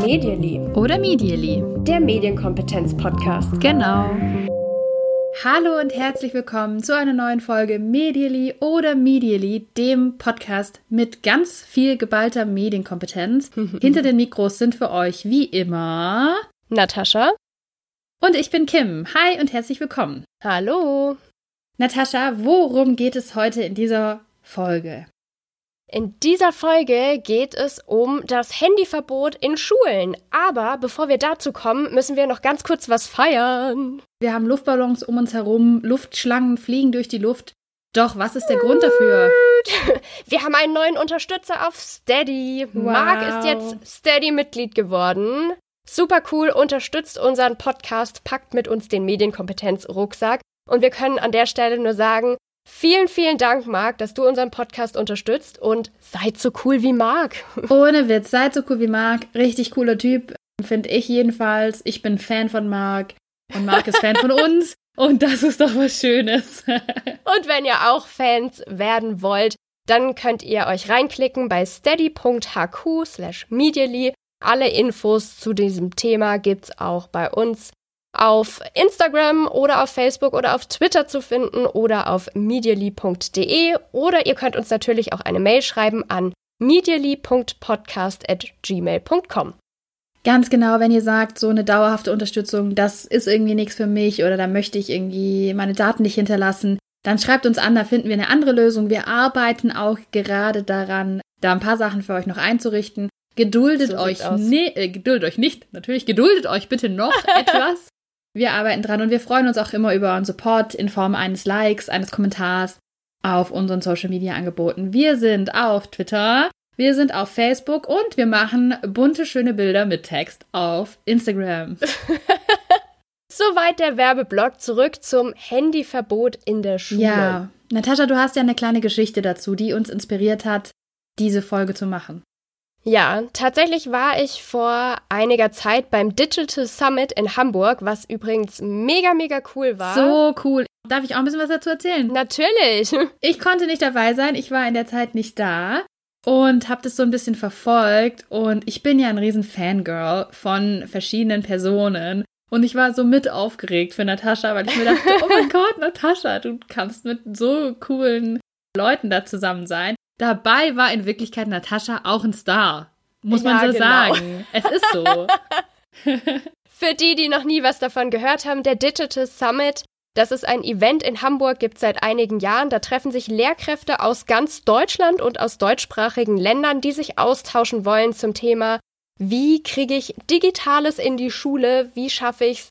Medially oder Medially, der Medienkompetenz-Podcast. Genau. Hallo und herzlich willkommen zu einer neuen Folge Medially oder Medially, dem Podcast mit ganz viel geballter Medienkompetenz. Hinter den Mikros sind für euch wie immer Natascha und ich bin Kim. Hi und herzlich willkommen. Hallo. Natascha, worum geht es heute in dieser Folge? In dieser Folge geht es um das Handyverbot in Schulen. Aber bevor wir dazu kommen, müssen wir noch ganz kurz was feiern. Wir haben Luftballons um uns herum, Luftschlangen fliegen durch die Luft. Doch, was ist der Grund dafür? Wir haben einen neuen Unterstützer auf Steady. Wow. Marc ist jetzt Steady-Mitglied geworden. Super cool, unterstützt unseren Podcast, packt mit uns den Medienkompetenz-Rucksack. Und wir können an der Stelle nur sagen, vielen, vielen Dank, Marc, dass du unseren Podcast unterstützt und seid so cool wie Marc. Ohne Witz, seid so cool wie Marc. Richtig cooler Typ, finde ich jedenfalls. Ich bin Fan von Marc und Marc ist Fan von uns und das ist doch was Schönes. Und wenn ihr auch Fans werden wollt, dann könnt ihr euch reinklicken bei steady.hq/medially. Alle Infos zu diesem Thema gibt's auch bei uns auf Instagram oder auf Facebook oder auf Twitter zu finden oder auf medially.de oder ihr könnt uns natürlich auch eine Mail schreiben an medially.podcast@gmail.com. Ganz genau, wenn ihr sagt, so eine dauerhafte Unterstützung, das ist irgendwie nichts für mich oder da möchte ich irgendwie meine Daten nicht hinterlassen, dann schreibt uns an, da finden wir eine andere Lösung. Wir arbeiten auch gerade daran, da ein paar Sachen für euch noch einzurichten. Geduldet euch bitte noch etwas. Wir arbeiten dran und wir freuen uns auch immer über euren Support in Form eines Likes, eines Kommentars auf unseren Social-Media-Angeboten. Wir sind auf Twitter, wir sind auf Facebook und wir machen bunte, schöne Bilder mit Text auf Instagram. Soweit der Werbeblock, zurück zum Handyverbot in der Schule. Ja, Natascha, du hast ja eine kleine Geschichte dazu, die uns inspiriert hat, diese Folge zu machen. Ja, tatsächlich war ich vor einiger Zeit beim Digital Summit in Hamburg, was übrigens mega, mega cool war. So cool. Darf ich auch ein bisschen was dazu erzählen? Natürlich. Ich konnte nicht dabei sein, ich war in der Zeit nicht da und habe das so ein bisschen verfolgt und ich bin ja ein riesen Fangirl von verschiedenen Personen und ich war so mit aufgeregt für Natascha, weil ich mir dachte, oh mein Gott, Natascha, du kannst mit so coolen Leuten da zusammen sein. Dabei war in Wirklichkeit Natascha auch ein Star. Muss man so sagen. Es ist so. Für die, die noch nie was davon gehört haben, der Digital Summit, das ist ein Event in Hamburg, gibt es seit einigen Jahren. Da treffen sich Lehrkräfte aus ganz Deutschland und aus deutschsprachigen Ländern, die sich austauschen wollen zum Thema, wie kriege ich Digitales in die Schule, wie schaffe ich es,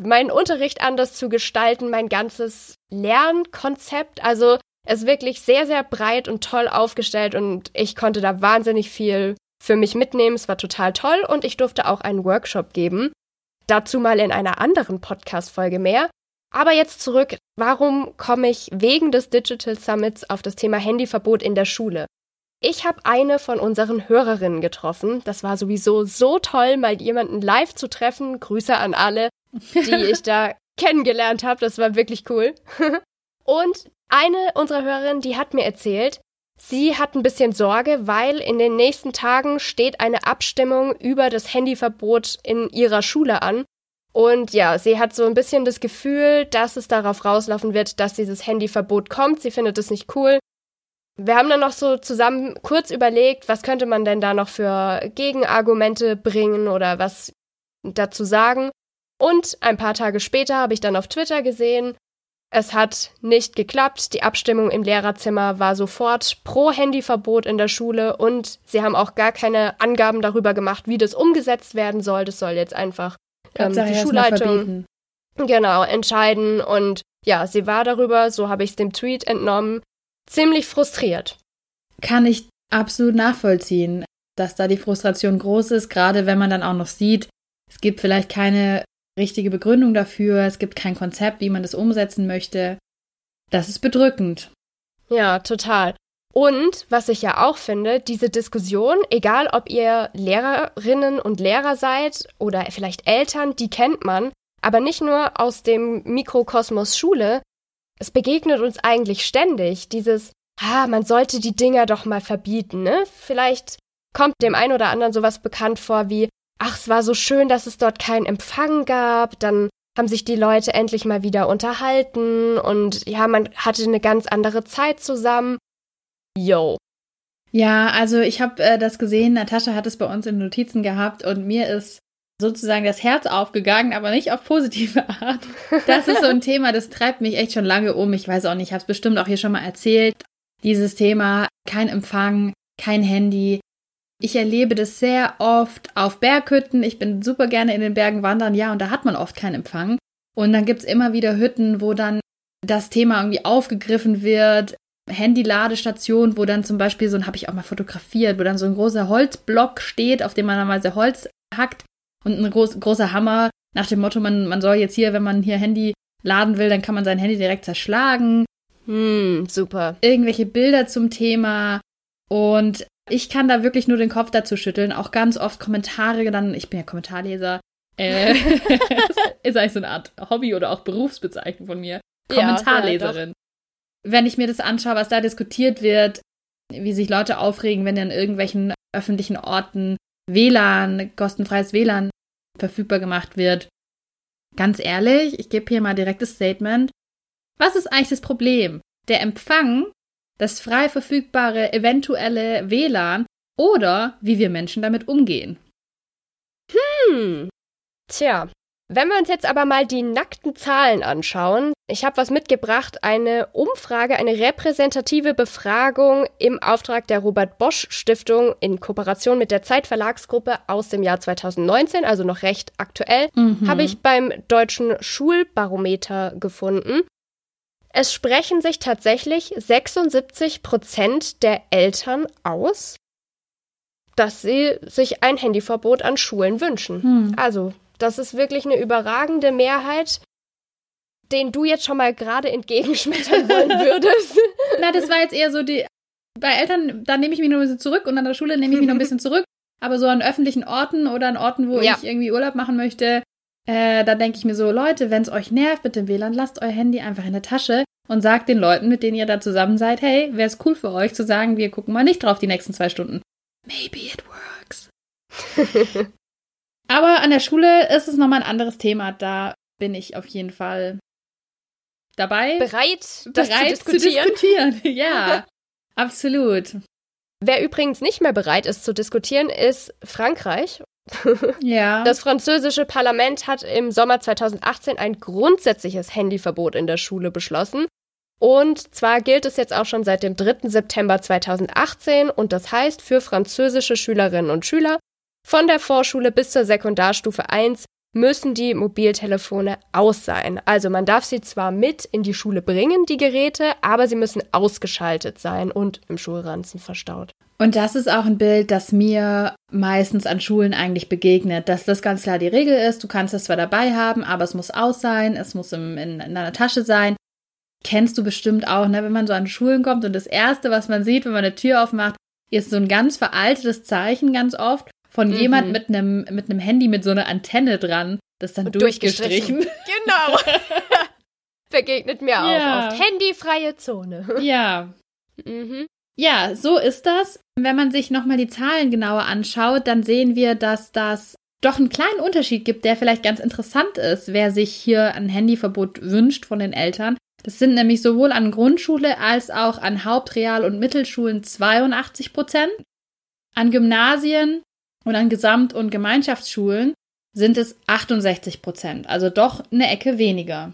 meinen Unterricht anders zu gestalten, mein ganzes Lernkonzept, also es ist wirklich sehr, sehr breit und toll aufgestellt und ich konnte da wahnsinnig viel für mich mitnehmen. Es war total toll und ich durfte auch einen Workshop geben. Dazu mal in einer anderen Podcast-Folge mehr. Aber jetzt zurück, warum komme ich wegen des Digital Summits auf das Thema Handyverbot in der Schule? Ich habe eine von unseren Hörerinnen getroffen. Das war sowieso so toll, mal jemanden live zu treffen. Grüße an alle, die ich da kennengelernt habe. Das war wirklich cool. Und eine unserer Hörerinnen, die hat mir erzählt, sie hat ein bisschen Sorge, weil in den nächsten Tagen steht eine Abstimmung über das Handyverbot in ihrer Schule an. Und ja, sie hat so ein bisschen das Gefühl, dass es darauf rauslaufen wird, dass dieses Handyverbot kommt. Sie findet es nicht cool. Wir haben dann noch so zusammen kurz überlegt, was könnte man denn da noch für Gegenargumente bringen oder was dazu sagen. Und ein paar Tage später habe ich dann auf Twitter gesehen, es hat nicht geklappt, die Abstimmung im Lehrerzimmer war sofort pro Handyverbot in der Schule und sie haben auch gar keine Angaben darüber gemacht, wie das umgesetzt werden soll. Das soll jetzt einfach die Schulleitung entscheiden und ja, sie war darüber, so habe ich es dem Tweet entnommen, ziemlich frustriert. Kann ich absolut nachvollziehen, dass da die Frustration groß ist, gerade wenn man dann auch noch sieht, es gibt vielleicht keine richtige Begründung dafür, es gibt kein Konzept, wie man das umsetzen möchte. Das ist bedrückend. Ja, total. Und, was ich ja auch finde, diese Diskussion, egal ob ihr Lehrerinnen und Lehrer seid oder vielleicht Eltern, die kennt man, aber nicht nur aus dem Mikrokosmos Schule, es begegnet uns eigentlich ständig, dieses man sollte die Dinger doch mal verbieten, ne? Vielleicht kommt dem einen oder anderen sowas bekannt vor wie, es war so schön, dass es dort keinen Empfang gab, dann haben sich die Leute endlich mal wieder unterhalten und ja, man hatte eine ganz andere Zeit zusammen. Yo. Ja, also ich habe das gesehen, Natascha hat es bei uns in Notizen gehabt und mir ist sozusagen das Herz aufgegangen, aber nicht auf positive Art. Das ist so ein Thema, das treibt mich echt schon lange um. Ich weiß auch nicht, ich habe es bestimmt auch hier schon mal erzählt. Dieses Thema, kein Empfang, kein Handy. Ich erlebe das sehr oft auf Berghütten. Ich bin super gerne in den Bergen wandern, ja, und da hat man oft keinen Empfang. Und dann gibt es immer wieder Hütten, wo dann das Thema irgendwie aufgegriffen wird. Handy-Ladestation, wo dann zum Beispiel so, habe ich auch mal fotografiert, wo dann so ein großer Holzblock steht, auf dem man dann mal so Holz hackt. Und ein großer Hammer nach dem Motto, man soll jetzt hier, wenn man hier Handy laden will, dann kann man sein Handy direkt zerschlagen. Super. Irgendwelche Bilder zum Thema. Und ich kann da wirklich nur den Kopf dazu schütteln. Auch ganz oft Kommentare dann, ich bin ja Kommentarleser. Ist eigentlich so eine Art Hobby oder auch Berufsbezeichnung von mir. Kommentarleserin. Ja, wenn ich mir das anschaue, was da diskutiert wird, wie sich Leute aufregen, wenn in irgendwelchen öffentlichen Orten WLAN, kostenfreies WLAN verfügbar gemacht wird. Ganz ehrlich, ich gebe hier mal direktes Statement. Was ist eigentlich das Problem? Der Empfang, das frei verfügbare eventuelle WLAN oder wie wir Menschen damit umgehen? Tja, wenn wir uns jetzt aber mal die nackten Zahlen anschauen. Ich habe was mitgebracht, eine Umfrage, eine repräsentative Befragung im Auftrag der Robert-Bosch-Stiftung in Kooperation mit der Zeitverlagsgruppe aus dem Jahr 2019, also noch recht aktuell, habe ich beim Deutschen Schulbarometer gefunden. Es sprechen sich tatsächlich 76% der Eltern aus, dass sie sich ein Handyverbot an Schulen wünschen. Also, das ist wirklich eine überragende Mehrheit, den du jetzt schon mal gerade entgegenschmettern wollen würdest. Na, das war jetzt eher so die, bei Eltern, da nehme ich mich noch ein bisschen zurück und an der Schule nehme ich mich noch ein bisschen zurück. Aber so an öffentlichen Orten oder an Orten, wo ich irgendwie Urlaub machen möchte, da denke ich mir so, Leute, wenn es euch nervt mit dem WLAN, lasst euer Handy einfach in der Tasche und sagt den Leuten, mit denen ihr da zusammen seid, hey, wäre es cool für euch zu sagen, wir gucken mal nicht drauf die nächsten 2 Stunden. Maybe it works. Aber an der Schule ist es nochmal ein anderes Thema. Da bin ich auf jeden Fall dabei. Bereit zu diskutieren. Ja, absolut. Wer übrigens nicht mehr bereit ist zu diskutieren, ist Frankreich. Ja. Das französische Parlament hat im Sommer 2018 ein grundsätzliches Handyverbot in der Schule beschlossen. Und zwar gilt es jetzt auch schon seit dem 3. September 2018 und das heißt für französische Schülerinnen und Schüler von der Vorschule bis zur Sekundarstufe 1 müssen die Mobiltelefone aus sein. Also man darf sie zwar mit in die Schule bringen, die Geräte, aber sie müssen ausgeschaltet sein und im Schulranzen verstaut. Und das ist auch ein Bild, das mir meistens an Schulen eigentlich begegnet, dass das ganz klar die Regel ist. Du kannst es zwar dabei haben, aber es muss aus sein, es muss in deiner Tasche sein. Kennst du bestimmt auch, ne? Wenn man so an Schulen kommt und das Erste, was man sieht, wenn man eine Tür aufmacht, ist so ein ganz veraltetes Zeichen ganz oft von jemand mit einem Handy mit so einer Antenne dran, das dann durchgestrichen. Genau. Begegnet mir auch oft. Handyfreie Zone. Ja. Ja, so ist das. Wenn man sich nochmal die Zahlen genauer anschaut, dann sehen wir, dass das doch einen kleinen Unterschied gibt, der vielleicht ganz interessant ist, wer sich hier ein Handyverbot wünscht von den Eltern. Das sind nämlich sowohl an Grundschule als auch an Hauptreal- und Mittelschulen 82%. An Gymnasien und an Gesamt- und Gemeinschaftsschulen sind es 68%, also doch eine Ecke weniger.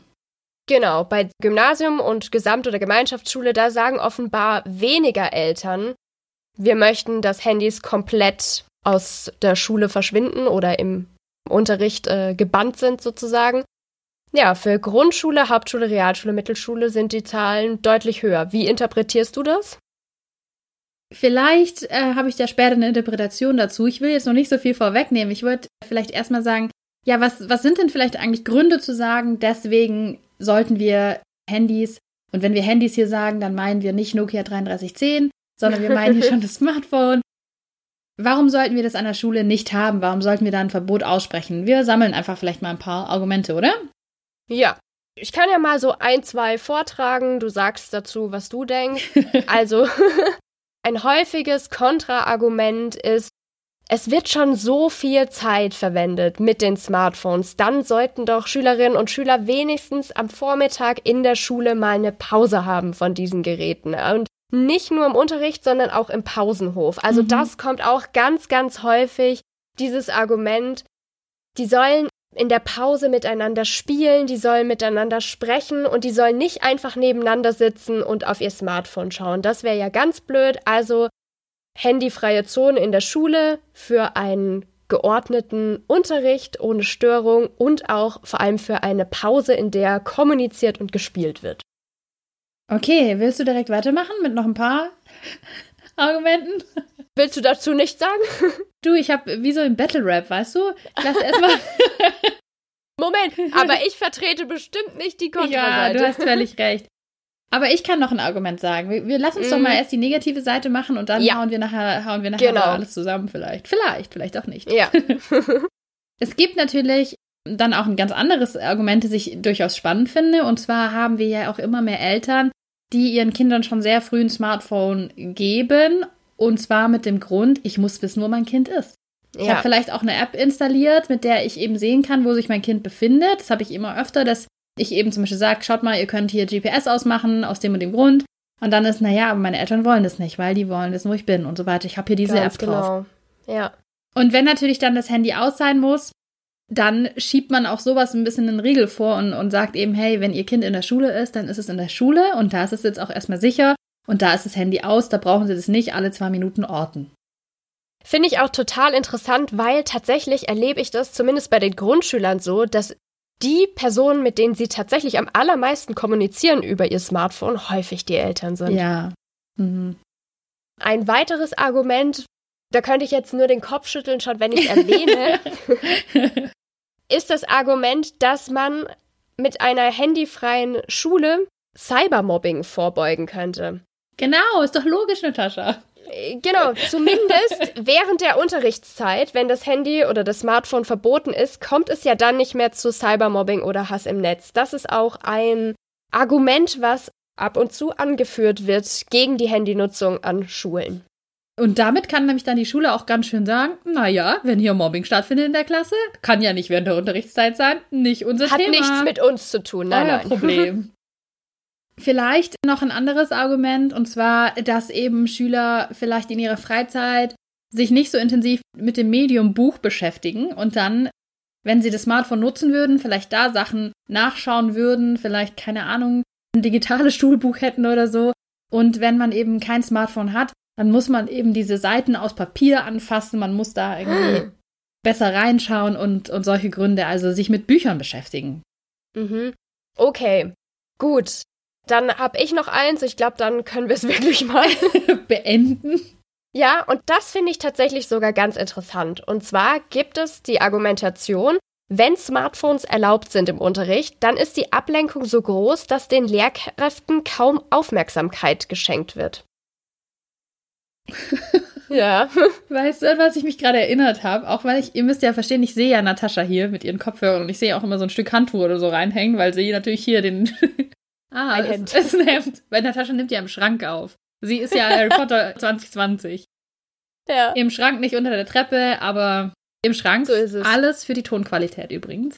Genau, bei Gymnasium und Gesamt- oder Gemeinschaftsschule, da sagen offenbar weniger Eltern, wir möchten, dass Handys komplett aus der Schule verschwinden oder im Unterricht gebannt sind sozusagen. Ja, für Grundschule, Hauptschule, Realschule, Mittelschule sind die Zahlen deutlich höher. Wie interpretierst du das? Vielleicht habe ich da später eine Interpretation dazu. Ich will jetzt noch nicht so viel vorwegnehmen. Ich würde vielleicht erstmal sagen, ja, was sind denn vielleicht eigentlich Gründe zu sagen, deswegen sollten wir Handys, und wenn wir Handys hier sagen, dann meinen wir nicht Nokia 3310, sondern wir meinen hier schon das Smartphone. Warum sollten wir das an der Schule nicht haben? Warum sollten wir da ein Verbot aussprechen? Wir sammeln einfach vielleicht mal ein paar Argumente, oder? Ja. Ich kann ja mal so ein, zwei vortragen, du sagst dazu, was du denkst. Also ein häufiges Kontraargument ist, es wird schon so viel Zeit verwendet mit den Smartphones, dann sollten doch Schülerinnen und Schüler wenigstens am Vormittag in der Schule mal eine Pause haben von diesen Geräten. Und nicht nur im Unterricht, sondern auch im Pausenhof. Also das kommt auch ganz, ganz häufig, dieses Argument, die sollen in der Pause miteinander spielen, die sollen miteinander sprechen und die sollen nicht einfach nebeneinander sitzen und auf ihr Smartphone schauen. Das wäre ja ganz blöd. Also handyfreie Zone in der Schule für einen geordneten Unterricht ohne Störung und auch vor allem für eine Pause, in der kommuniziert und gespielt wird. Okay, willst du direkt weitermachen mit noch ein paar Argumenten? Willst du dazu nichts sagen? Du, ich habe wie so im Battle-Rap, weißt du? Ich lass erstmal. Moment, aber ich vertrete bestimmt nicht die Kontraseite. Ja, du hast völlig recht. Aber ich kann noch ein Argument sagen. Wir lassen uns doch mal erst die negative Seite machen und dann hauen wir nachher genau. Alles zusammen vielleicht. Vielleicht auch nicht. Ja. Es gibt natürlich dann auch ein ganz anderes Argument, das ich durchaus spannend finde. Und zwar haben wir ja auch immer mehr Eltern, die ihren Kindern schon sehr früh ein Smartphone geben. Und zwar mit dem Grund, ich muss wissen, wo mein Kind ist. Ich habe vielleicht auch eine App installiert, mit der ich eben sehen kann, wo sich mein Kind befindet. Das habe ich immer öfter, dass ich eben zum Beispiel sage, schaut mal, ihr könnt hier GPS ausmachen, aus dem und dem Grund. Und dann ist, naja, aber meine Eltern wollen das nicht, weil die wollen wissen, wo ich bin und so weiter. Ich habe hier diese App drauf. Genau. Ja. Und wenn natürlich dann das Handy aus sein muss, dann schiebt man auch sowas ein bisschen einen Riegel vor und sagt eben, hey, wenn ihr Kind in der Schule ist, dann ist es in der Schule und da ist es jetzt auch erstmal sicher und da ist das Handy aus, da brauchen sie das nicht alle 2 Minuten orten. Finde ich auch total interessant, weil tatsächlich erlebe ich das zumindest bei den Grundschülern so, dass die Personen, mit denen sie tatsächlich am allermeisten kommunizieren über ihr Smartphone, häufig die Eltern sind. Ja. Mhm. Ein weiteres Argument, da könnte ich jetzt nur den Kopf schütteln, schon wenn ich es erwähne, ist das Argument, dass man mit einer handyfreien Schule Cybermobbing vorbeugen könnte. Genau, ist doch logisch, Natascha. Genau, zumindest während der Unterrichtszeit, wenn das Handy oder das Smartphone verboten ist, kommt es ja dann nicht mehr zu Cybermobbing oder Hass im Netz. Das ist auch ein Argument, was ab und zu angeführt wird gegen die Handynutzung an Schulen. Und damit kann nämlich dann die Schule auch ganz schön sagen, naja, wenn hier Mobbing stattfindet in der Klasse, kann ja nicht während der Unterrichtszeit sein, nicht unser Thema. Hat nichts mit uns zu tun, nein. Kein Problem. Vielleicht noch ein anderes Argument, und zwar, dass eben Schüler vielleicht in ihrer Freizeit sich nicht so intensiv mit dem Medium Buch beschäftigen und dann, wenn sie das Smartphone nutzen würden, vielleicht da Sachen nachschauen würden, vielleicht, keine Ahnung, ein digitales Schulbuch hätten oder so. Und wenn man eben kein Smartphone hat, dann muss man eben diese Seiten aus Papier anfassen, man muss da irgendwie besser reinschauen und solche Gründe, also sich mit Büchern beschäftigen. Mhm. Okay, gut. Dann habe ich noch eins, ich glaube, dann können wir es wirklich mal beenden. Ja, und das finde ich tatsächlich sogar ganz interessant. Und zwar gibt es die Argumentation, wenn Smartphones erlaubt sind im Unterricht, dann ist die Ablenkung so groß, dass den Lehrkräften kaum Aufmerksamkeit geschenkt wird. Ja. Weißt du, an was ich mich gerade erinnert habe? Auch weil ihr müsst ja verstehen, ich sehe ja Natascha hier mit ihren Kopfhörern und ich sehe auch immer so ein Stück Handtuch oder so reinhängen, weil sie natürlich hier den... Ah, das ist ein Hemd. Weil Natascha nimmt ja im Schrank auf. Sie ist ja Harry Potter 2020. Ja. Im Schrank, nicht unter der Treppe, aber im Schrank. So ist es. Alles für die Tonqualität übrigens.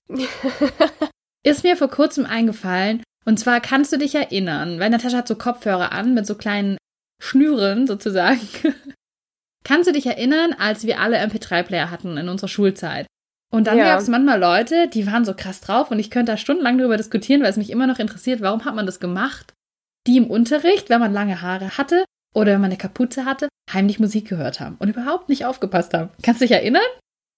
Ist mir vor kurzem eingefallen. Und zwar kannst du dich erinnern, weil Natascha hat so Kopfhörer an mit so kleinen Schnüren sozusagen. Kannst du dich erinnern, als wir alle MP3-Player hatten in unserer Schulzeit? Und dann gab es manchmal Leute, die waren so krass drauf und ich könnte da stundenlang drüber diskutieren, weil es mich immer noch interessiert, warum hat man das gemacht? Die im Unterricht, wenn man lange Haare hatte oder wenn man eine Kapuze hatte, heimlich Musik gehört haben und überhaupt nicht aufgepasst haben. Kannst du dich erinnern?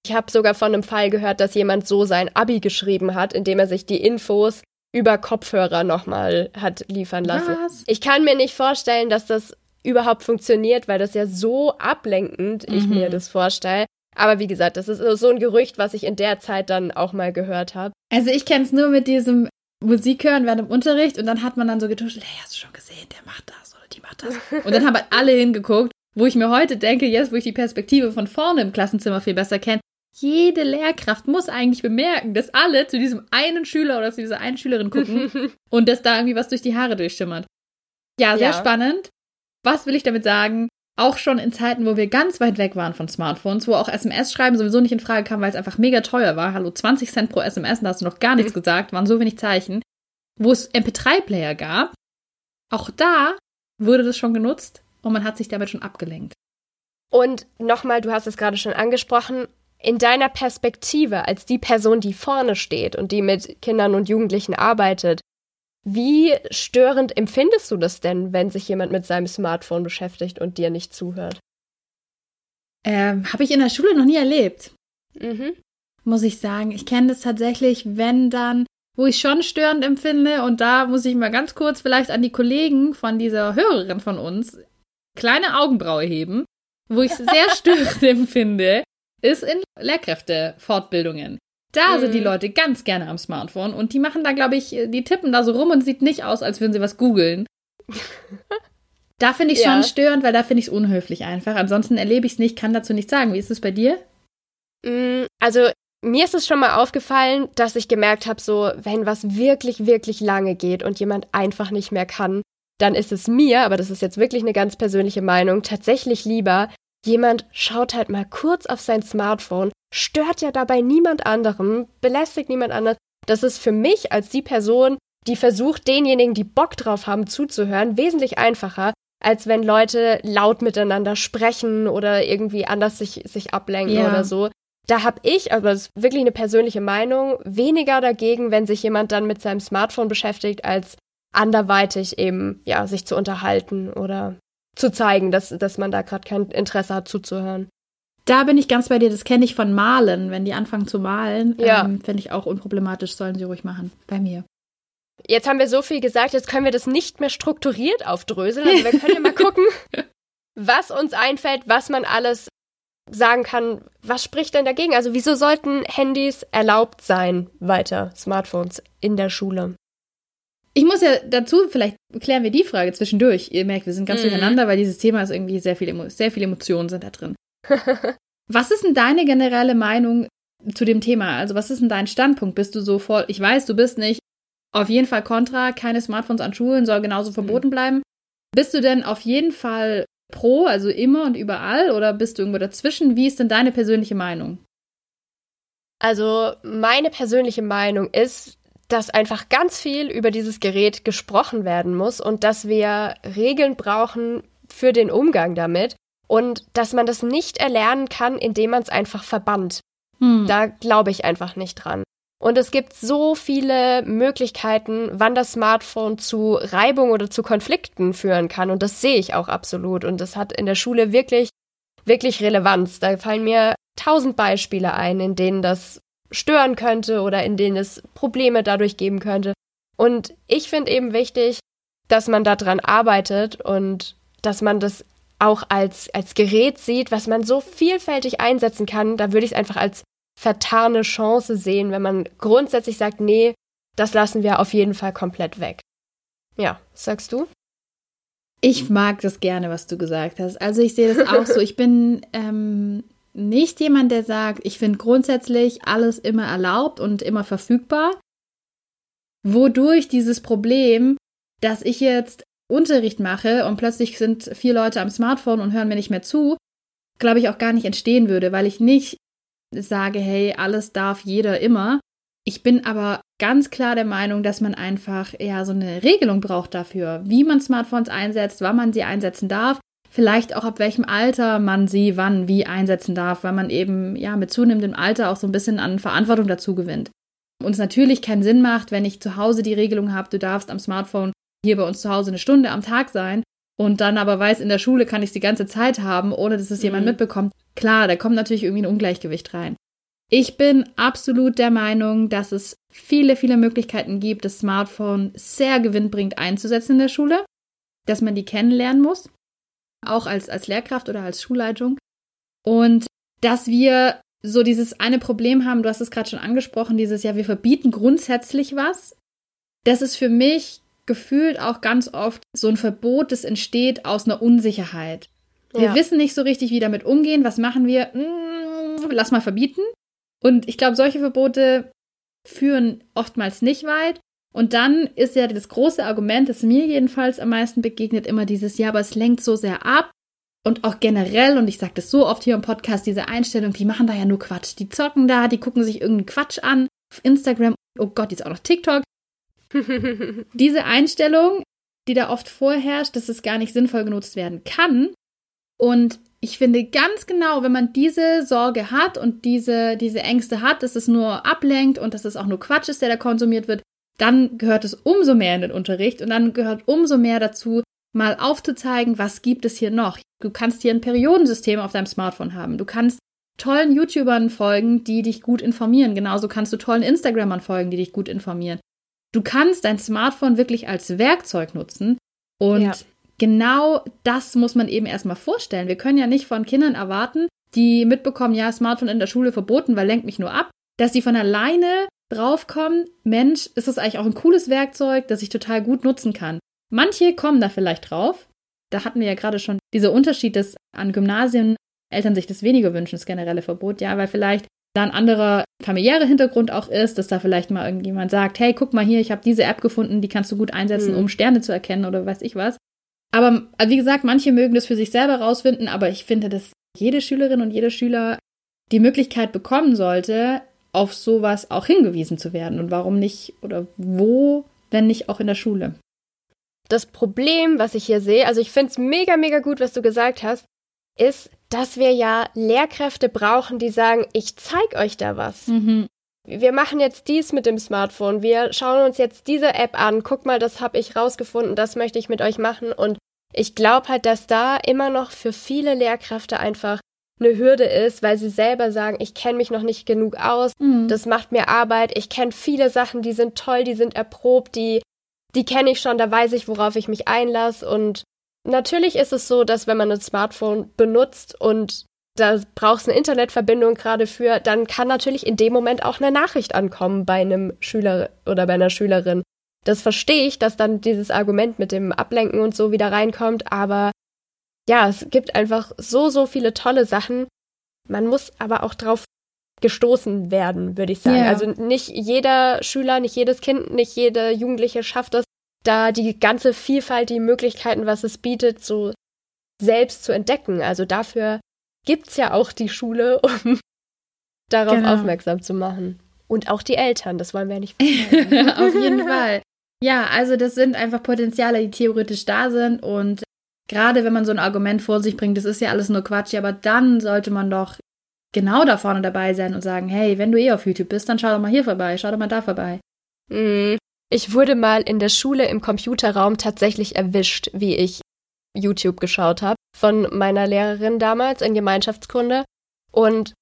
Ich habe sogar von einem Fall gehört, dass jemand so sein Abi geschrieben hat, indem er sich die Infos über Kopfhörer nochmal hat liefern lassen. Was? Ich kann mir nicht vorstellen, dass das überhaupt funktioniert, weil das ja so ablenkend, ich mir das vorstelle. Aber wie gesagt, das ist so ein Gerücht, was ich in der Zeit dann auch mal gehört habe. Also ich kenne es nur mit diesem Musik hören während dem Unterricht und dann hat man dann so getuschelt, hey, hast du schon gesehen, der macht das oder die macht das. Und dann haben halt alle hingeguckt, wo ich mir heute denke, jetzt wo ich die Perspektive von vorne im Klassenzimmer viel besser kenne, Jede Lehrkraft muss eigentlich bemerken, dass alle zu diesem einen Schüler oder zu dieser einen Schülerin gucken und dass da irgendwie was durch die Haare durchschimmert. Ja, sehr spannend. Was will ich damit sagen? Auch schon in Zeiten, wo wir ganz weit weg waren von Smartphones, wo auch SMS-Schreiben sowieso nicht in Frage kam, weil es einfach mega teuer war. Hallo, 20 Cent pro SMS, da hast du noch gar nichts gesagt, waren so wenig Zeichen. Wo es MP3-Player gab, auch da wurde das schon genutzt und man hat sich damit schon abgelenkt. Und nochmal, du hast es gerade schon angesprochen, in deiner Perspektive als die Person, die vorne steht und die mit Kindern und Jugendlichen arbeitet, wie störend empfindest du das denn, wenn sich jemand mit seinem Smartphone beschäftigt und dir nicht zuhört? Habe ich in der Schule noch nie erlebt. Muss ich sagen. Ich kenne das tatsächlich, wenn dann, wo ich schon störend empfinde. Und da muss ich mal ganz kurz vielleicht an die Kollegen von dieser Hörerin von uns kleine Augenbraue heben, wo ich es sehr störend empfinde, ist in Lehrkräftefortbildungen. Da sind die Leute ganz gerne am Smartphone und die machen da, glaube ich, die tippen da so rum und sieht nicht aus, als würden sie was googeln. Da finde ich es schon störend, weil da finde ich es unhöflich einfach. Ansonsten erlebe ich es nicht, kann dazu nichts sagen. Wie ist es bei dir? Also mir ist es schon mal aufgefallen, dass ich gemerkt habe, so wenn was wirklich, wirklich lange geht und jemand einfach nicht mehr kann, dann ist es mir, aber das ist jetzt wirklich eine ganz persönliche Meinung, tatsächlich lieber, jemand schaut halt mal kurz auf sein Smartphone, stört ja dabei niemand anderem, belästigt niemand anders. Das ist für mich als die Person, die versucht, denjenigen, die Bock drauf haben, zuzuhören, wesentlich einfacher, als wenn Leute laut miteinander sprechen oder irgendwie anders sich ablenken oder so. Da habe ich, aber das ist wirklich eine persönliche Meinung, weniger dagegen, wenn sich jemand dann mit seinem Smartphone beschäftigt, als anderweitig eben, ja, sich zu unterhalten oder zu zeigen, dass man da gerade kein Interesse hat, zuzuhören. Da bin ich ganz bei dir, das kenne ich von Malen. Wenn die anfangen zu malen, finde ich auch unproblematisch, sollen sie ruhig machen, bei mir. Jetzt haben wir so viel gesagt, jetzt können wir das nicht mehr strukturiert aufdröseln. Also wir können ja mal gucken, was uns einfällt, was man alles sagen kann. Was spricht denn dagegen? Also wieso sollten Handys erlaubt sein, weiter Smartphones in der Schule? Ich muss ja dazu, vielleicht klären wir die Frage zwischendurch. Ihr merkt, wir sind ganz durcheinander, weil dieses Thema ist irgendwie sehr viele Emotionen sind da drin. Was ist denn deine generelle Meinung zu dem Thema? Also was ist denn dein Standpunkt? Bist du so voll, ich weiß, du bist nicht, auf jeden Fall kontra, keine Smartphones an Schulen, soll genauso verboten bleiben. Bist du denn auf jeden Fall pro, also immer und überall, oder bist du irgendwo dazwischen? Wie ist denn deine persönliche Meinung? Also meine persönliche Meinung ist, dass einfach ganz viel über dieses Gerät gesprochen werden muss und dass wir Regeln brauchen für den Umgang damit. Und dass man das nicht erlernen kann, indem man es einfach verbannt. Da glaube ich einfach nicht dran. Und es gibt so viele Möglichkeiten, wann das Smartphone zu Reibung oder zu Konflikten führen kann. Und das sehe ich auch absolut. Und das hat in der Schule wirklich, wirklich Relevanz. Da fallen mir 1000 Beispiele ein, in denen das stören könnte oder in denen es Probleme dadurch geben könnte. Und ich finde eben wichtig, dass man daran arbeitet und dass man das auch als Gerät sieht, was man so vielfältig einsetzen kann. Da würde ich es einfach als vertane Chance sehen, wenn man grundsätzlich sagt, nee, das lassen wir auf jeden Fall komplett weg. Ja, was sagst du? Ich mag das gerne, was du gesagt hast. Also ich sehe das auch so. Ich bin nicht jemand, der sagt, ich finde grundsätzlich alles immer erlaubt und immer verfügbar. Wodurch dieses Problem, dass ich jetzt Unterricht mache und plötzlich sind 4 Leute am Smartphone und hören mir nicht mehr zu, glaube ich auch gar nicht entstehen würde, weil ich nicht sage, hey, alles darf jeder immer. Ich bin aber ganz klar der Meinung, dass man einfach eher so eine Regelung braucht dafür, wie man Smartphones einsetzt, wann man sie einsetzen darf, vielleicht auch ab welchem Alter man sie wann wie einsetzen darf, weil man eben ja mit zunehmendem Alter auch so ein bisschen an Verantwortung dazu gewinnt. Und es natürlich keinen Sinn macht, wenn ich zu Hause die Regelung habe, du darfst am Smartphone hier bei uns zu Hause eine Stunde am Tag sein und dann aber weiß, in der Schule kann ich es die ganze Zeit haben, ohne dass es jemand mitbekommt. Klar, da kommt natürlich irgendwie ein Ungleichgewicht rein. Ich bin absolut der Meinung, dass es viele, viele Möglichkeiten gibt, das Smartphone sehr gewinnbringend einzusetzen in der Schule, dass man die kennenlernen muss, auch als Lehrkraft oder als Schulleitung. Und dass wir so dieses eine Problem haben, du hast es gerade schon angesprochen, dieses, ja, wir verbieten grundsätzlich was. Das ist für mich gefühlt auch ganz oft so ein Verbot, das entsteht aus einer Unsicherheit. Wir wissen nicht so richtig, wie damit umgehen. Was machen wir? Lass mal verbieten. Und ich glaube, solche Verbote führen oftmals nicht weit. Und dann ist ja das große Argument, das mir jedenfalls am meisten begegnet, immer dieses, ja, aber es lenkt so sehr ab. Und auch generell, und ich sage das so oft hier im Podcast, diese Einstellung, die machen da ja nur Quatsch. Die zocken da, die gucken sich irgendeinen Quatsch an auf Instagram. Oh Gott, jetzt auch noch TikTok. Diese Einstellung, die da oft vorherrscht, dass es gar nicht sinnvoll genutzt werden kann. Und ich finde ganz genau, wenn man diese Sorge hat und diese Ängste hat, dass es nur ablenkt und dass es auch nur Quatsch ist, der da konsumiert wird, dann gehört es umso mehr in den Unterricht und dann gehört umso mehr dazu, mal aufzuzeigen, was gibt es hier noch. Du kannst hier ein Periodensystem auf deinem Smartphone haben. Du kannst tollen YouTubern folgen, die dich gut informieren. Genauso kannst du tollen Instagramern folgen, die dich gut informieren. Du kannst dein Smartphone wirklich als Werkzeug nutzen. Und genau das muss man eben erstmal vorstellen. Wir können ja nicht von Kindern erwarten, die mitbekommen, ja, Smartphone in der Schule verboten, weil lenkt mich nur ab, dass die von alleine draufkommen, Mensch, ist das eigentlich auch ein cooles Werkzeug, das ich total gut nutzen kann. Manche kommen da vielleicht drauf. Da hatten wir ja gerade schon dieser Unterschied, dass an Gymnasien Eltern sich das weniger wünschen, das generelle Verbot, ja, weil vielleicht da ein anderer familiärer Hintergrund auch ist, dass da vielleicht mal irgendjemand sagt, hey, guck mal hier, ich habe diese App gefunden, die kannst du gut einsetzen, um Sterne zu erkennen oder weiß ich was. Aber wie gesagt, manche mögen das für sich selber rausfinden, aber ich finde, dass jede Schülerin und jeder Schüler die Möglichkeit bekommen sollte, auf sowas auch hingewiesen zu werden. Und warum nicht oder wo, wenn nicht auch in der Schule? Das Problem, was ich hier sehe, also ich finde es mega, mega gut, was du gesagt hast, ist, dass wir ja Lehrkräfte brauchen, die sagen, ich zeig euch da was. Mhm. Wir machen jetzt dies mit dem Smartphone, wir schauen uns jetzt diese App an, guck mal, das habe ich rausgefunden, das möchte ich mit euch machen. Und ich glaube halt, dass da immer noch für viele Lehrkräfte einfach eine Hürde ist, weil sie selber sagen, ich kenne mich noch nicht genug aus, das macht mir Arbeit, ich kenne viele Sachen, die sind toll, die sind erprobt, die kenne ich schon, da weiß ich, worauf ich mich einlasse. Und natürlich ist es so, dass wenn man ein Smartphone benutzt und da brauchst du eine Internetverbindung gerade für, dann kann natürlich in dem Moment auch eine Nachricht ankommen bei einem Schüler oder bei einer Schülerin. Das verstehe ich, dass dann dieses Argument mit dem Ablenken und so wieder reinkommt, aber ja, es gibt einfach so, so viele tolle Sachen. Man muss aber auch drauf gestoßen werden, würde ich sagen. Yeah. Also nicht jeder Schüler, nicht jedes Kind, nicht jede Jugendliche schafft es, da die ganze Vielfalt, die Möglichkeiten, was es bietet, so selbst zu entdecken. Also dafür gibt's ja auch die Schule, um darauf aufmerksam zu machen. Und auch die Eltern, das wollen wir ja nicht vergessen. Auf jeden Fall. Ja, also das sind einfach Potenziale, die theoretisch da sind. Und gerade wenn man so ein Argument vor sich bringt, das ist ja alles nur Quatsch, aber dann sollte man doch genau da vorne dabei sein und sagen, hey, wenn du auf YouTube bist, dann schau doch mal hier vorbei, schau doch mal da vorbei. Ich wurde mal in der Schule im Computerraum tatsächlich erwischt, wie ich YouTube geschaut habe, von meiner Lehrerin damals in Gemeinschaftskunde. Und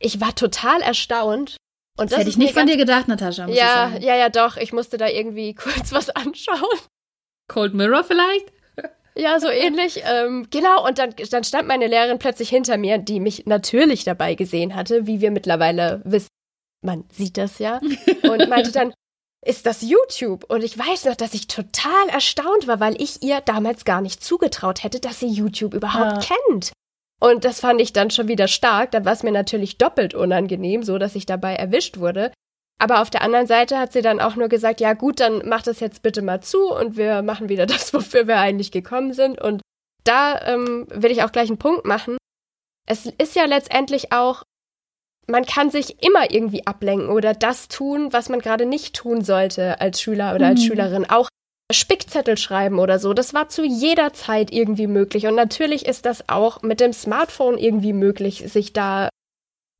ich war total erstaunt. Und das hätte ich nicht von dir gedacht, Natascha. Ja, doch. Ich musste da irgendwie kurz was anschauen. Cold Mirror vielleicht? Ja, so ähnlich. Genau, und dann stand meine Lehrerin plötzlich hinter mir, die mich natürlich dabei gesehen hatte, wie wir mittlerweile wissen. Man sieht das ja. Und meinte dann, ist das YouTube? Und ich weiß noch, dass ich total erstaunt war, weil ich ihr damals gar nicht zugetraut hätte, dass sie YouTube überhaupt kennt. Und das fand ich dann schon wieder stark. Dann war es mir natürlich doppelt unangenehm, so dass ich dabei erwischt wurde. Aber auf der anderen Seite hat sie dann auch nur gesagt, ja gut, dann mach das jetzt bitte mal zu und wir machen wieder das, wofür wir eigentlich gekommen sind. Und da will ich auch gleich einen Punkt machen. Es ist ja letztendlich auch, man kann sich immer irgendwie ablenken oder das tun, was man gerade nicht tun sollte als Schüler oder als Schülerin. Auch Spickzettel schreiben oder so, das war zu jeder Zeit irgendwie möglich. Und natürlich ist das auch mit dem Smartphone irgendwie möglich, sich da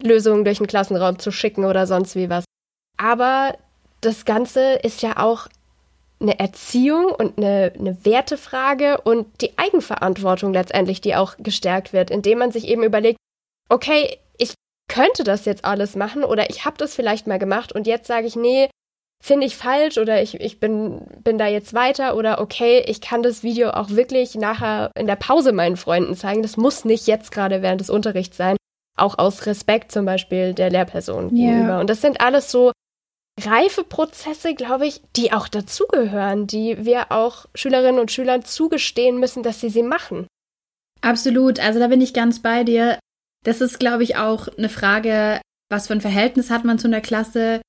Lösungen durch den Klassenraum zu schicken oder sonst wie was. Aber das Ganze ist ja auch eine Erziehung und eine Wertefrage und die Eigenverantwortung letztendlich, die auch gestärkt wird, indem man sich eben überlegt, okay, ich könnte das jetzt alles machen oder ich habe das vielleicht mal gemacht und jetzt sage ich, nee, finde ich falsch oder ich bin da jetzt weiter oder okay, ich kann das Video auch wirklich nachher in der Pause meinen Freunden zeigen. Das muss nicht jetzt gerade während des Unterrichts sein, auch aus Respekt zum Beispiel der Lehrperson gegenüber. Und das sind alles so reife Prozesse, glaube ich, die auch dazugehören, die wir auch Schülerinnen und Schülern zugestehen müssen, dass sie machen. Absolut, also da bin ich ganz bei dir. Das ist, glaube ich, auch eine Frage Was für ein Verhältnis hat man zu einer Klasse?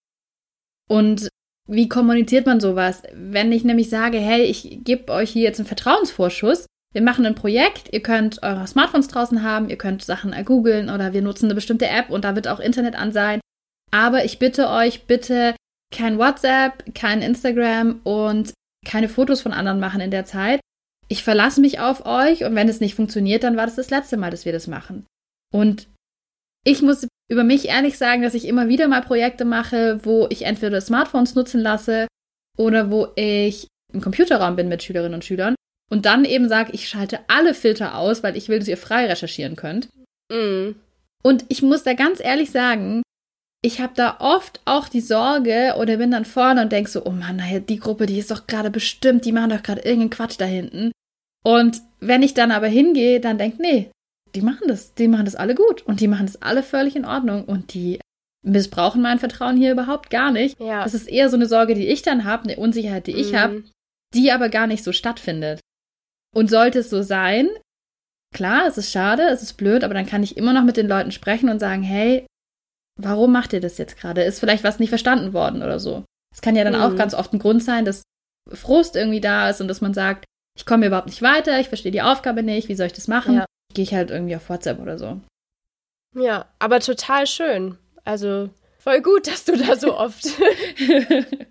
Und wie kommuniziert man sowas? Wenn ich nämlich sage, hey, ich gebe euch hier jetzt einen Vertrauensvorschuss, wir machen ein Projekt, ihr könnt eure Smartphones draußen haben, ihr könnt Sachen googeln oder wir nutzen eine bestimmte App und da wird auch Internet an sein. Aber ich bitte euch, bitte kein WhatsApp, kein Instagram und keine Fotos von anderen machen in der Zeit. Ich verlasse mich auf euch und wenn es nicht funktioniert, dann war das das letzte Mal, dass wir das machen. Und ich muss über mich ehrlich sagen, dass ich immer wieder mal Projekte mache, wo ich entweder Smartphones nutzen lasse oder wo ich im Computerraum bin mit Schülerinnen und Schülern und dann eben sage, ich schalte alle Filter aus, weil ich will, dass ihr frei recherchieren könnt. Mm. Und ich muss da ganz ehrlich sagen, ich habe da oft auch die Sorge oder bin dann vorne und denke so, oh Mann, naja, die Gruppe, die ist doch gerade bestimmt, die machen doch gerade irgendeinen Quatsch da hinten. Und wenn ich dann aber hingehe, dann denke ich, nee, die machen das alle gut und die machen das alle völlig in Ordnung und die missbrauchen mein Vertrauen hier überhaupt gar nicht. Ja. Das ist eher so eine Sorge, die ich dann habe, eine Unsicherheit, die ich habe, die aber gar nicht so stattfindet. Und sollte es so sein, klar, es ist schade, es ist blöd, aber dann kann ich immer noch mit den Leuten sprechen und sagen, hey, warum macht ihr das jetzt gerade? Ist vielleicht was nicht verstanden worden oder so. Es kann ja dann auch ganz oft ein Grund sein, dass Frust irgendwie da ist und dass man sagt, ich komme hier überhaupt nicht weiter, ich verstehe die Aufgabe nicht, wie soll ich das machen? Ja. Gehe ich halt irgendwie auf WhatsApp oder so. Ja, aber total schön. Also voll gut, dass du da so oft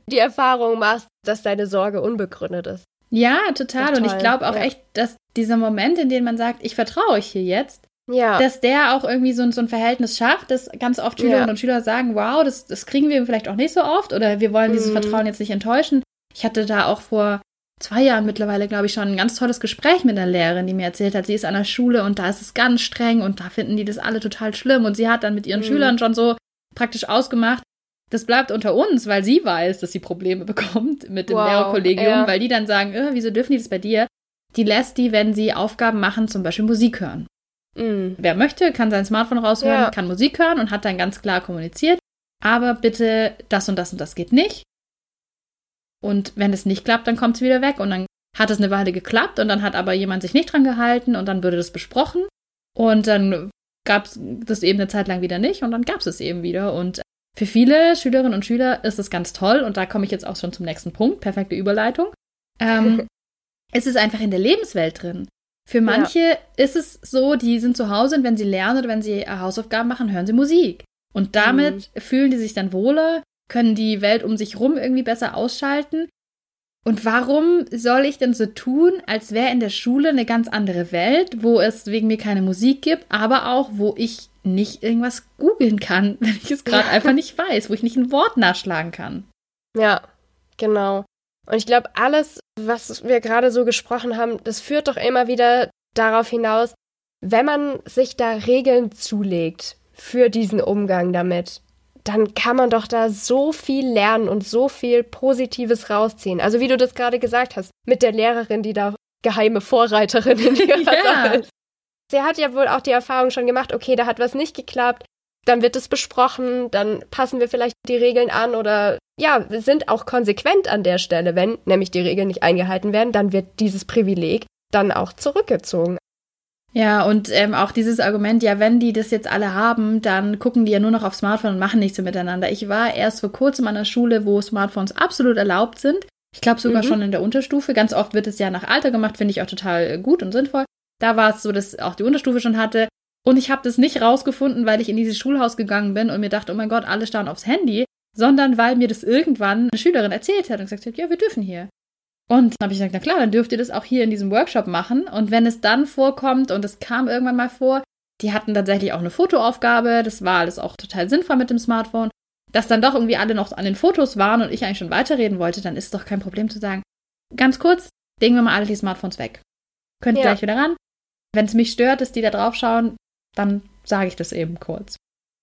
die Erfahrung machst, dass deine Sorge unbegründet ist. Ja, total. Und ich glaube auch echt, dass dieser Moment, in dem man sagt, ich vertraue euch hier jetzt, dass der auch irgendwie so ein Verhältnis schafft, dass ganz oft Schülerinnen und Schüler sagen, wow, das kriegen wir vielleicht auch nicht so oft oder wir wollen dieses Vertrauen jetzt nicht enttäuschen. Ich hatte da auch vor 2 Jahren mittlerweile, glaube ich, schon ein ganz tolles Gespräch mit einer Lehrerin, die mir erzählt hat, sie ist an der Schule und da ist es ganz streng und da finden die das alle total schlimm. Und sie hat dann mit ihren Schülern schon so praktisch ausgemacht, das bleibt unter uns, weil sie weiß, dass sie Probleme bekommt mit dem Lehrerkollegium, weil die dann sagen, wieso dürfen die das bei dir? Die lässt die, wenn sie Aufgaben machen, zum Beispiel Musik hören. Wer möchte, kann sein Smartphone raushören, kann Musik hören und hat dann ganz klar kommuniziert, aber bitte das und das und das geht nicht. Und wenn es nicht klappt, dann kommt es wieder weg. Und dann hat es eine Weile geklappt und dann hat aber jemand sich nicht dran gehalten und dann wurde das besprochen. Und dann gab es das eben eine Zeit lang wieder nicht und dann gab es eben wieder. Und für viele Schülerinnen und Schüler ist es ganz toll. Und da komme ich jetzt auch schon zum nächsten Punkt. Perfekte Überleitung. Es ist einfach in der Lebenswelt drin. Für manche ist es so, die sind zu Hause und wenn sie lernen oder wenn sie Hausaufgaben machen, hören sie Musik. Und damit fühlen die sich dann wohler, können die Welt um sich rum irgendwie besser ausschalten? Und warum soll ich denn so tun, als wäre in der Schule eine ganz andere Welt, wo es wegen mir keine Musik gibt, aber auch, wo ich nicht irgendwas googeln kann, wenn ich es gerade einfach nicht weiß, wo ich nicht ein Wort nachschlagen kann? Ja, genau. Und ich glaube, alles, was wir gerade so gesprochen haben, das führt doch immer wieder darauf hinaus, wenn man sich da Regeln zulegt für diesen Umgang damit, dann kann man doch da so viel lernen und so viel Positives rausziehen. Also wie du das gerade gesagt hast, mit der Lehrerin, die da geheime Vorreiterin in ihrer Sache ist. Sie hat ja wohl auch die Erfahrung schon gemacht, okay, da hat was nicht geklappt, dann wird es besprochen, dann passen wir vielleicht die Regeln an oder ja, wir sind auch konsequent an der Stelle. Wenn nämlich die Regeln nicht eingehalten werden, dann wird dieses Privileg dann auch zurückgezogen. Ja, und auch dieses Argument, ja, wenn die das jetzt alle haben, dann gucken die ja nur noch auf Smartphone und machen nichts miteinander. Ich war erst vor kurzem an der Schule, wo Smartphones absolut erlaubt sind. Ich glaube sogar schon in der Unterstufe. Ganz oft wird es ja nach Alter gemacht, finde ich auch total gut und sinnvoll. Da war es so, dass auch die Unterstufe schon hatte. Und ich habe das nicht rausgefunden, weil ich in dieses Schulhaus gegangen bin und mir dachte, oh mein Gott, alle starren aufs Handy, sondern weil mir das irgendwann eine Schülerin erzählt hat und gesagt hat, ja, wir dürfen hier. Und dann habe ich gesagt, na klar, dann dürft ihr das auch hier in diesem Workshop machen. Und wenn es dann vorkommt, und es kam irgendwann mal vor, die hatten tatsächlich auch eine Fotoaufgabe, das war alles auch total sinnvoll mit dem Smartphone, dass dann doch irgendwie alle noch an den Fotos waren und ich eigentlich schon weiterreden wollte, dann ist es doch kein Problem zu sagen, ganz kurz, legen wir mal alle die Smartphones weg. Könnt ihr gleich wieder ran. Wenn es mich stört, dass die da drauf schauen, dann sage ich das eben kurz.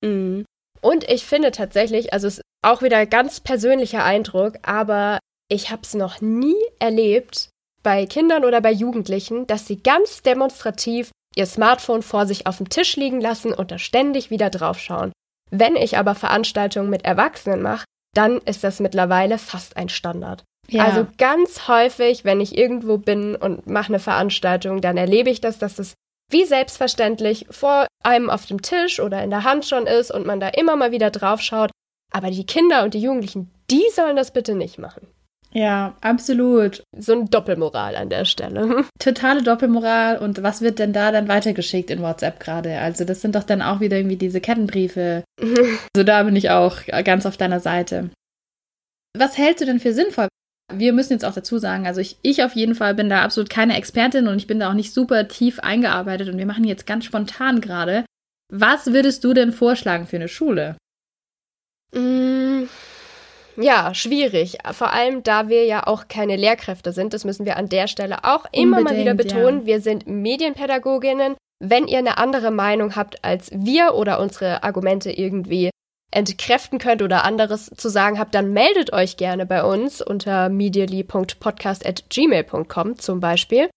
Mhm. Und ich finde tatsächlich, also es ist auch wieder ganz persönlicher Eindruck, aber ich habe es noch nie erlebt bei Kindern oder bei Jugendlichen, dass sie ganz demonstrativ ihr Smartphone vor sich auf dem Tisch liegen lassen und da ständig wieder drauf schauen. Wenn ich aber Veranstaltungen mit Erwachsenen mache, dann ist das mittlerweile fast ein Standard. Ja. Also ganz häufig, wenn ich irgendwo bin und mache eine Veranstaltung, dann erlebe ich das, dass das wie selbstverständlich vor einem auf dem Tisch oder in der Hand schon ist und man da immer mal wieder drauf schaut. Aber die Kinder und die Jugendlichen, die sollen das bitte nicht machen. Ja, absolut. So eine Doppelmoral an der Stelle. Totale Doppelmoral. Und was wird denn da dann weitergeschickt in WhatsApp gerade? Also das sind doch dann auch wieder irgendwie diese Kettenbriefe. Also da bin ich auch ganz auf deiner Seite. Was hältst du denn für sinnvoll? Wir müssen jetzt auch dazu sagen, also ich auf jeden Fall bin da absolut keine Expertin und ich bin da auch nicht super tief eingearbeitet und wir machen jetzt ganz spontan gerade. Was würdest du denn vorschlagen für eine Schule? Ja, schwierig. Vor allem, da wir ja auch keine Lehrkräfte sind, das müssen wir an der Stelle auch immer mal wieder betonen. Ja. Wir sind Medienpädagoginnen. Wenn ihr eine andere Meinung habt als wir oder unsere Argumente irgendwie entkräften könnt oder anderes zu sagen habt, dann meldet euch gerne bei uns unter medially.podcast@gmail.com zum Beispiel.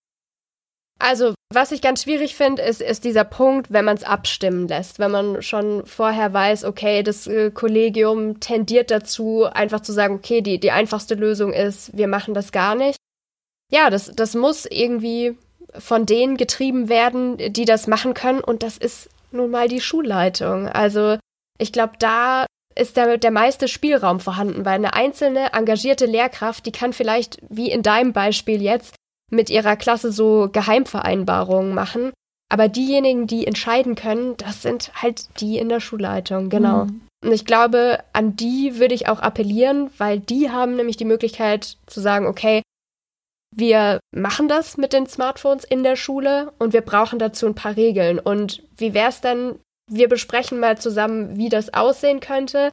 Also, was ich ganz schwierig finde, ist dieser Punkt, wenn man es abstimmen lässt. Wenn man schon vorher weiß, okay, das Kollegium tendiert dazu, einfach zu sagen, okay, die einfachste Lösung ist, wir machen das gar nicht. Ja, das muss irgendwie von denen getrieben werden, die das machen können. Und das ist nun mal die Schulleitung. Also, ich glaube, da ist der meiste Spielraum vorhanden, weil eine einzelne engagierte Lehrkraft, die kann vielleicht, wie in deinem Beispiel jetzt, mit ihrer Klasse so Geheimvereinbarungen machen. Aber diejenigen, die entscheiden können, das sind halt die in der Schulleitung, genau. Mhm. Und ich glaube, an die würde ich auch appellieren, weil die haben nämlich die Möglichkeit zu sagen, okay, wir machen das mit den Smartphones in der Schule und wir brauchen dazu ein paar Regeln. Und wie wäre es dann, wir besprechen mal zusammen, wie das aussehen könnte.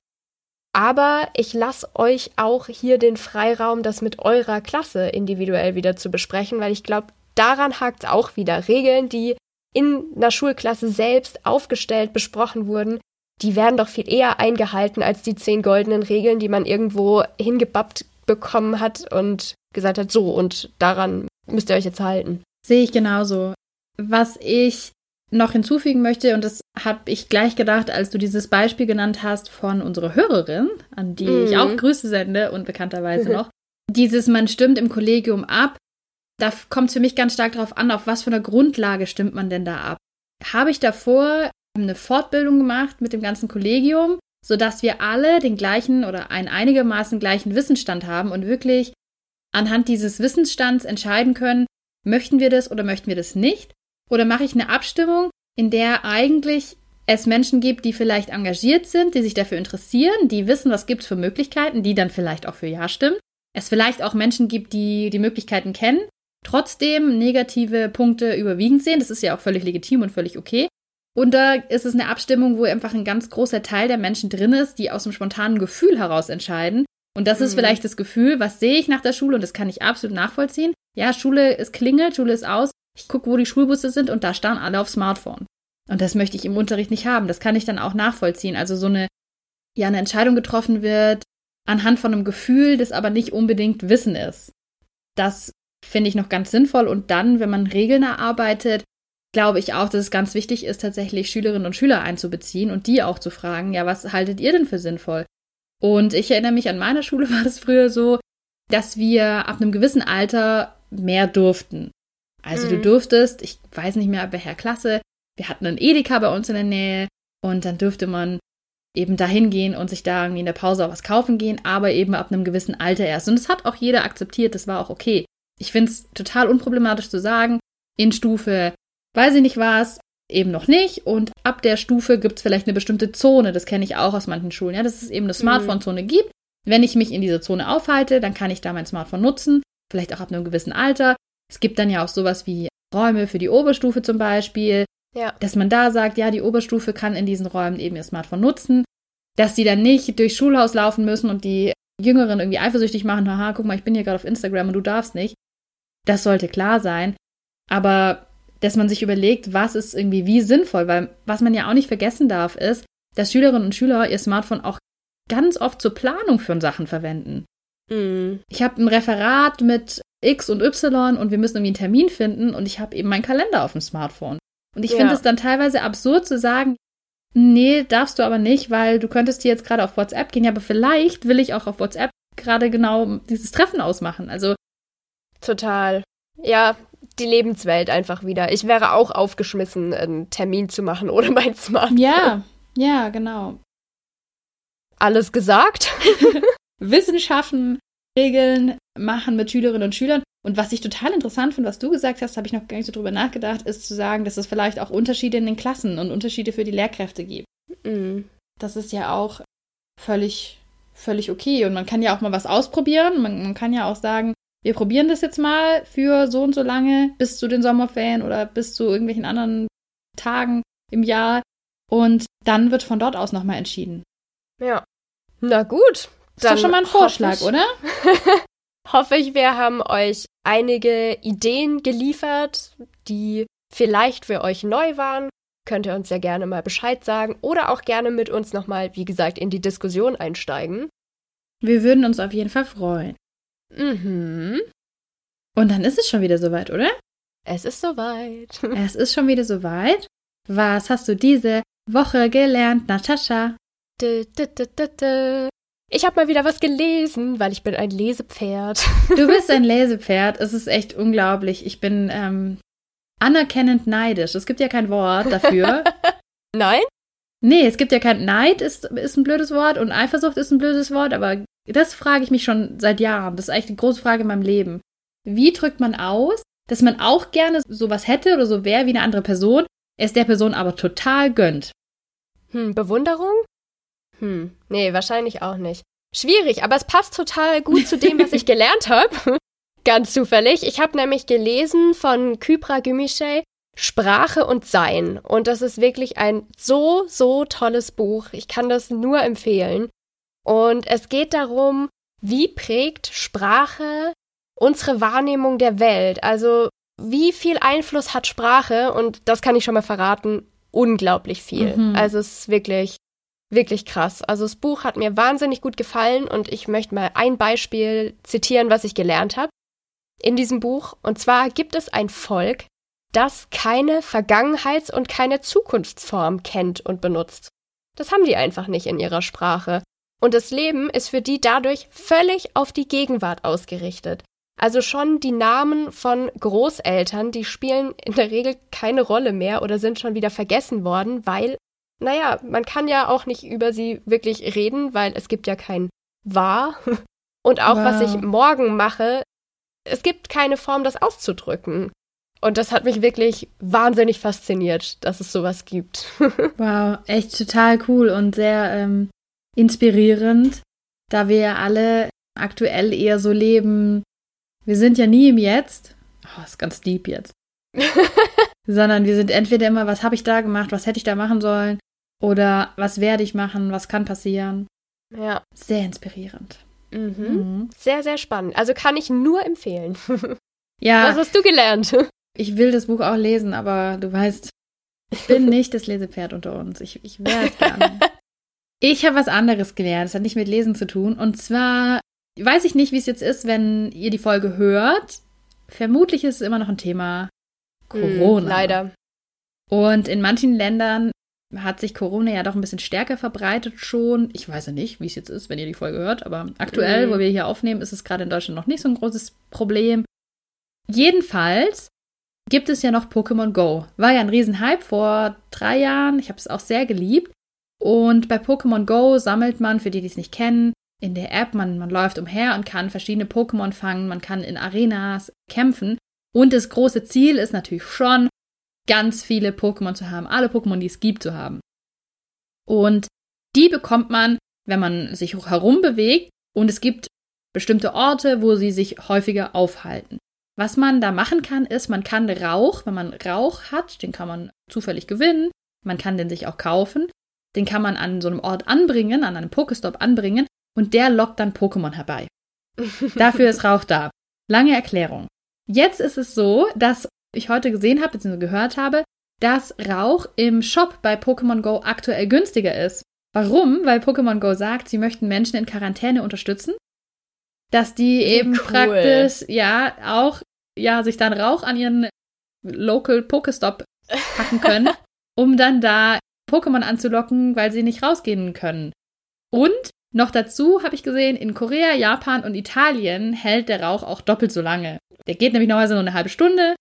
Aber ich lasse euch auch hier den Freiraum, das mit eurer Klasse individuell wieder zu besprechen, weil ich glaube, daran hakt es auch wieder. Regeln, die in einer Schulklasse selbst aufgestellt, besprochen wurden, die werden doch viel eher eingehalten als die 10 goldenen Regeln, die man irgendwo hingebappt bekommen hat und gesagt hat, so, und daran müsst ihr euch jetzt halten. Sehe ich genauso. Was ich noch hinzufügen möchte, und das habe ich gleich gedacht, als du dieses Beispiel genannt hast von unserer Hörerin, an die ich auch Grüße sende und bekannterweise noch, dieses man stimmt im Kollegium ab, da kommt es für mich ganz stark darauf an, auf was für einer Grundlage stimmt man denn da ab. Habe ich davor eine Fortbildung gemacht mit dem ganzen Kollegium, sodass wir alle den gleichen oder einen einigermaßen gleichen Wissensstand haben und wirklich anhand dieses Wissensstands entscheiden können, möchten wir das oder möchten wir das nicht? Oder mache ich eine Abstimmung, in der eigentlich es Menschen gibt, die vielleicht engagiert sind, die sich dafür interessieren, die wissen, was gibt es für Möglichkeiten, die dann vielleicht auch für Ja stimmen. Es vielleicht auch Menschen gibt, die die Möglichkeiten kennen, trotzdem negative Punkte überwiegend sehen. Das ist ja auch völlig legitim und völlig okay. Und da ist es eine Abstimmung, wo einfach ein ganz großer Teil der Menschen drin ist, die aus dem spontanen Gefühl heraus entscheiden. Und das ist vielleicht das Gefühl, was sehe ich nach der Schule? Und das kann ich absolut nachvollziehen. Ja, Schule ist klingelt, Schule ist aus. Ich gucke, wo die Schulbusse sind und da starren alle aufs Smartphone. Und das möchte ich im Unterricht nicht haben. Das kann ich dann auch nachvollziehen. Also so eine Entscheidung getroffen wird anhand von einem Gefühl, das aber nicht unbedingt Wissen ist. Das finde ich noch ganz sinnvoll. Und dann, wenn man Regeln erarbeitet, glaube ich auch, dass es ganz wichtig ist, tatsächlich Schülerinnen und Schüler einzubeziehen und die auch zu fragen, ja, was haltet ihr denn für sinnvoll? Und ich erinnere mich, an meiner Schule war das früher so, dass wir ab einem gewissen Alter mehr durften. Also du durftest, ich weiß nicht mehr, ab welcher Klasse, wir hatten einen Edeka bei uns in der Nähe und dann dürfte man eben dahin gehen und sich da irgendwie in der Pause auch was kaufen gehen, aber eben ab einem gewissen Alter erst. Und das hat auch jeder akzeptiert, das war auch okay. Ich finde es total unproblematisch zu sagen, in Stufe, weiß ich nicht was, eben noch nicht und ab der Stufe gibt es vielleicht eine bestimmte Zone, das kenne ich auch aus manchen Schulen, ja, dass es eben eine Smartphone-Zone gibt. Wenn ich mich in dieser Zone aufhalte, dann kann ich da mein Smartphone nutzen, vielleicht auch ab einem gewissen Alter. Es gibt dann ja auch sowas wie Räume für die Oberstufe zum Beispiel, ja, dass man da sagt, ja, die Oberstufe kann in diesen Räumen eben ihr Smartphone nutzen, dass die dann nicht durchs Schulhaus laufen müssen und die Jüngeren irgendwie eifersüchtig machen, haha, guck mal, ich bin hier gerade auf Instagram und du darfst nicht. Das sollte klar sein, aber dass man sich überlegt, was ist irgendwie wie sinnvoll, weil was man ja auch nicht vergessen darf, ist, dass Schülerinnen und Schüler ihr Smartphone auch ganz oft zur Planung von Sachen verwenden. Ich habe ein Referat mit X und Y und wir müssen irgendwie einen Termin finden und ich habe eben meinen Kalender auf dem Smartphone. Und ich finde es dann teilweise absurd zu sagen, nee, darfst du aber nicht, weil du könntest hier jetzt gerade auf WhatsApp gehen, ja, aber vielleicht will ich auch auf WhatsApp gerade genau dieses Treffen ausmachen. Also total. Ja, die Lebenswelt einfach wieder. Ich wäre auch aufgeschmissen, einen Termin zu machen ohne mein Smartphone. Ja, genau. Alles gesagt. Wissen schaffen, Regeln machen mit Schülerinnen und Schülern. Und was ich total interessant finde, was du gesagt hast, habe ich noch gar nicht so drüber nachgedacht, ist zu sagen, dass es vielleicht auch Unterschiede in den Klassen und Unterschiede für die Lehrkräfte gibt. Mhm. Das ist ja auch völlig okay. Und man kann ja auch mal was ausprobieren. Man kann ja auch sagen, wir probieren das jetzt mal für so und so lange bis zu den Sommerferien oder bis zu irgendwelchen anderen Tagen im Jahr. Und dann wird von dort aus nochmal entschieden. Ja. Na gut. Ist doch schon mal ein Vorschlag, oder? Hoffe ich, wir haben euch einige Ideen geliefert, die vielleicht für euch neu waren. Könnt ihr uns ja gerne mal Bescheid sagen oder auch gerne mit uns nochmal, wie gesagt, in die Diskussion einsteigen. Wir würden uns auf jeden Fall freuen. Mhm. Und dann ist es schon wieder soweit, oder? Es ist soweit. Es ist schon wieder soweit. Was hast du diese Woche gelernt, Natascha? Ich habe mal wieder was gelesen, weil ich bin ein Lesepferd. Du bist ein Lesepferd. Es ist echt unglaublich. Ich bin anerkennend neidisch. Es gibt ja kein Wort dafür. Nein? Nee, es gibt ja kein... Neid ist ein blödes Wort und Eifersucht ist ein blödes Wort, aber das frage ich mich schon seit Jahren. Das ist eigentlich eine große Frage in meinem Leben. Wie drückt man aus, dass man auch gerne sowas hätte oder so wäre wie eine andere Person, es der Person aber total gönnt? Bewunderung? Nee, wahrscheinlich auch nicht. Schwierig, aber es passt total gut zu dem, was ich gelernt habe. Ganz zufällig. Ich habe nämlich gelesen von Kübra Gümüşay, Sprache und Sein. Und das ist wirklich ein so tolles Buch. Ich kann das nur empfehlen. Und es geht darum, wie prägt Sprache unsere Wahrnehmung der Welt? Also, wie viel Einfluss hat Sprache? Und das kann ich schon mal verraten, unglaublich viel. Mhm. Also, es ist wirklich, wirklich krass. Also, das Buch hat mir wahnsinnig gut gefallen und ich möchte mal ein Beispiel zitieren, was ich gelernt habe in diesem Buch. Und zwar gibt es ein Volk, das keine Vergangenheits- und keine Zukunftsform kennt und benutzt. Das haben die einfach nicht in ihrer Sprache. Und das Leben ist für die dadurch völlig auf die Gegenwart ausgerichtet. Also schon die Namen von Großeltern, die spielen in der Regel keine Rolle mehr oder sind schon wieder vergessen worden, weil, naja, man kann ja auch nicht über sie wirklich reden, weil es gibt ja kein War. Und auch, was ich morgen mache, es gibt keine Form, das auszudrücken. Und das hat mich wirklich wahnsinnig fasziniert, dass es sowas gibt. Wow, echt total cool und sehr inspirierend, da wir ja alle aktuell eher so leben, wir sind ja nie im Jetzt, ist ganz deep jetzt, sondern wir sind entweder immer, was habe ich da gemacht, was hätte ich da machen sollen oder was werde ich machen, was kann passieren. Ja. Sehr inspirierend. Mhm. Sehr, sehr spannend. Also kann ich nur empfehlen. Ja. Was hast du gelernt? Ich will das Buch auch lesen, aber du weißt, ich bin nicht das Lesepferd unter uns. Ich wäre es gerne. Ich habe was anderes gelernt, das hat nicht mit Lesen zu tun. Und zwar weiß ich nicht, wie es jetzt ist, wenn ihr die Folge hört. Vermutlich ist es immer noch ein Thema Corona. Leider. Und in manchen Ländern hat sich Corona ja doch ein bisschen stärker verbreitet schon. Ich weiß ja nicht, wie es jetzt ist, wenn ihr die Folge hört. Aber aktuell, wo wir hier aufnehmen, ist es gerade in Deutschland noch nicht so ein großes Problem. Jedenfalls gibt es ja noch Pokémon Go. War ja ein Riesenhype vor 3 Jahren. Ich habe es auch sehr geliebt. Und bei Pokémon Go sammelt man, für die, die es nicht kennen, in der App, man läuft umher und kann verschiedene Pokémon fangen, man kann in Arenas kämpfen. Und das große Ziel ist natürlich schon, ganz viele Pokémon zu haben, alle Pokémon, die es gibt, zu haben. Und die bekommt man, wenn man sich herumbewegt. Und es gibt bestimmte Orte, wo sie sich häufiger aufhalten. Was man da machen kann, ist, man kann Rauch, wenn man Rauch hat, den kann man zufällig gewinnen, man kann den sich auch kaufen. Den kann man an so einem Ort anbringen, an einem Pokestop anbringen und der lockt dann Pokémon herbei. Dafür ist Rauch da. Lange Erklärung. Jetzt ist es so, dass ich heute gesehen habe, bzw. gehört habe, dass Rauch im Shop bei Pokémon Go aktuell günstiger ist. Warum? Weil Pokémon Go sagt, sie möchten Menschen in Quarantäne unterstützen, dass die eben praktisch sich dann Rauch an ihren Local Pokestop packen können, um dann da Pokémon anzulocken, weil sie nicht rausgehen können. Und noch dazu habe ich gesehen, in Korea, Japan und Italien hält der Rauch auch doppelt so lange. Der geht nämlich normalerweise nur eine halbe Stunde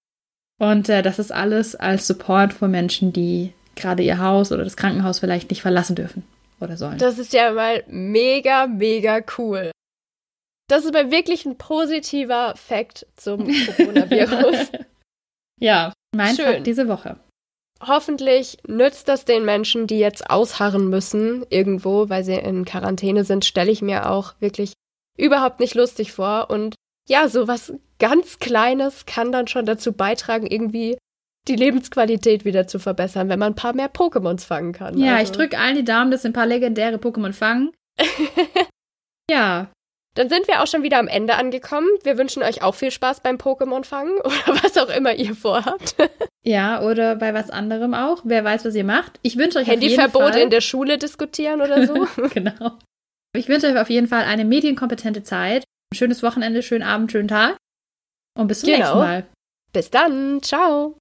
Und das ist alles als Support für Menschen, die gerade ihr Haus oder das Krankenhaus vielleicht nicht verlassen dürfen oder sollen. Das ist ja mal mega, mega cool. Das ist mal wirklich ein positiver Fact zum Coronavirus. Ja, mein Fact diese Woche. Hoffentlich nützt das den Menschen, die jetzt ausharren müssen irgendwo, weil sie in Quarantäne sind, stelle ich mir auch wirklich überhaupt nicht lustig vor. Und ja, so was ganz Kleines kann dann schon dazu beitragen, irgendwie die Lebensqualität wieder zu verbessern, wenn man ein paar mehr Pokémons fangen kann. Ja, also. Ich drücke allen die Daumen, dass wir ein paar legendäre Pokémon fangen. Ja. Dann sind wir auch schon wieder am Ende angekommen. Wir wünschen euch auch viel Spaß beim Pokémon fangen oder was auch immer ihr vorhabt. Ja, oder bei was anderem auch. Wer weiß, was ihr macht. Ich wünsche euch Handyverbot in der Schule diskutieren oder so. Genau. Ich wünsche euch auf jeden Fall eine medienkompetente Zeit. Ein schönes Wochenende, schönen Abend, schönen Tag. Und bis zum nächsten Mal. Bis dann. Ciao.